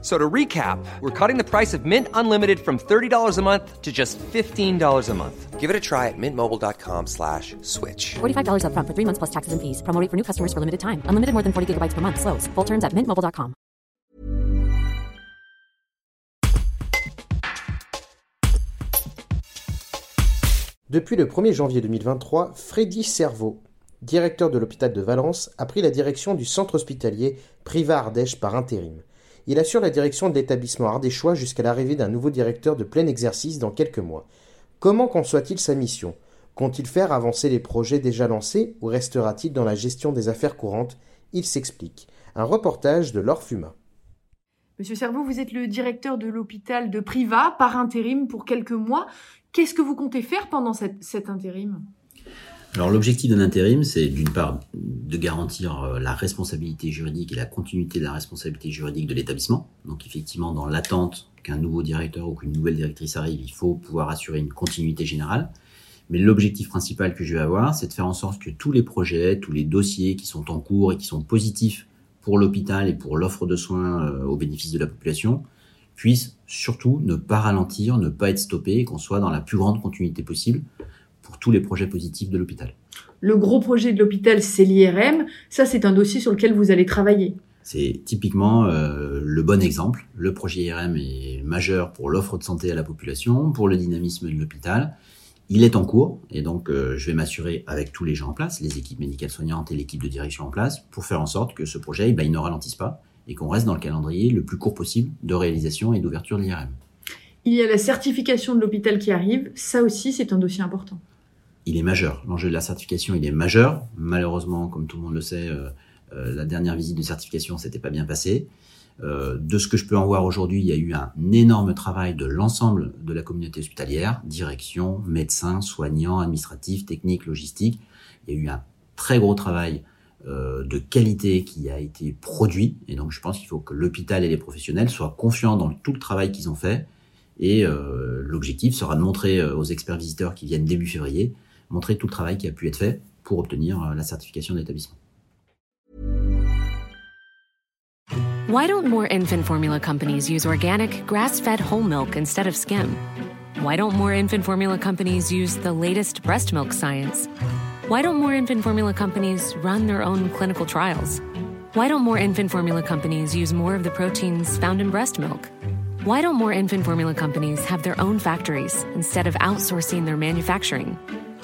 So to recap, we're cutting the price of Mint Unlimited from $30 a month to just $15 a month. Give it a try at mintmobile.com/switch. $45 up front for 3 months plus taxes and fees. Promo rate for new customers for limited time. Unlimited more than 40 gigabytes per month. Slows full terms at mintmobile.com. Depuis le 1er janvier 2023, Freddy Servaud, directeur de l'hôpital de Valence, a pris la direction du centre hospitalier Priva Ardèche par intérim. Il assure la direction de l'établissement ardéchois jusqu'à l'arrivée d'un nouveau directeur de plein exercice dans quelques mois. Comment conçoit-il sa mission ? Compte-t-il faire avancer les projets déjà lancés ou restera-t-il dans la gestion des affaires courantes ? Il s'explique. Un reportage de Laure Fuma. Monsieur Servaud, vous êtes le directeur de l'hôpital de Privas par intérim pour quelques mois. Qu'est-ce que vous comptez faire pendant cet intérim ? Alors l'objectif d'un intérim, c'est d'une part de garantir la responsabilité juridique et la continuité de la responsabilité juridique de l'établissement. Donc effectivement, dans l'attente qu'un nouveau directeur ou qu'une nouvelle directrice arrive, il faut pouvoir assurer une continuité générale. Mais l'objectif principal que je vais avoir, c'est de faire en sorte que tous les projets, tous les dossiers qui sont en cours et qui sont positifs pour l'hôpital et pour l'offre de soins au bénéfice de la population, puissent surtout ne pas ralentir, ne pas être stoppés et qu'on soit dans la plus grande continuité possible pour tous les projets positifs de l'hôpital. Le gros projet de l'hôpital, c'est l'IRM. Ça, c'est un dossier sur lequel vous allez travailler. C'est typiquement le bon exemple. Le projet IRM est majeur pour l'offre de santé à la population, pour le dynamisme de l'hôpital. Il est en cours et donc je vais m'assurer avec tous les gens en place, les équipes médicales soignantes et l'équipe de direction en place, pour faire en sorte que ce projet il ne ralentisse pas et qu'on reste dans le calendrier le plus court possible de réalisation et d'ouverture de l'IRM. Il y a la certification de l'hôpital qui arrive. Ça aussi, c'est un dossier important. Il est majeur. L'enjeu de la certification, il est majeur. Malheureusement, comme tout le monde le sait, la dernière visite de certification, c'était pas bien passé. De ce que je peux en voir aujourd'hui, il y a eu un énorme travail de l'ensemble de la communauté hospitalière, direction, médecins, soignants, administratifs, techniques, logistiques. Il y a eu un très gros travail de qualité qui a été produit. Et donc, je pense qu'il faut que l'hôpital et les professionnels soient confiants dans tout le travail qu'ils ont fait. Et l'objectif sera de montrer aux experts visiteurs qui viennent début février montrer tout le travail qui a pu être fait pour obtenir la certification de l'établissement. Why don't more infant formula companies use organic, grass-fed whole milk instead of skim? Why don't more infant formula companies use the latest breast milk science? Why don't more infant formula companies run their own clinical trials? Why don't more infant formula companies use more of the proteins found in breast milk? Why don't more infant formula companies have their own factories instead of outsourcing their manufacturing?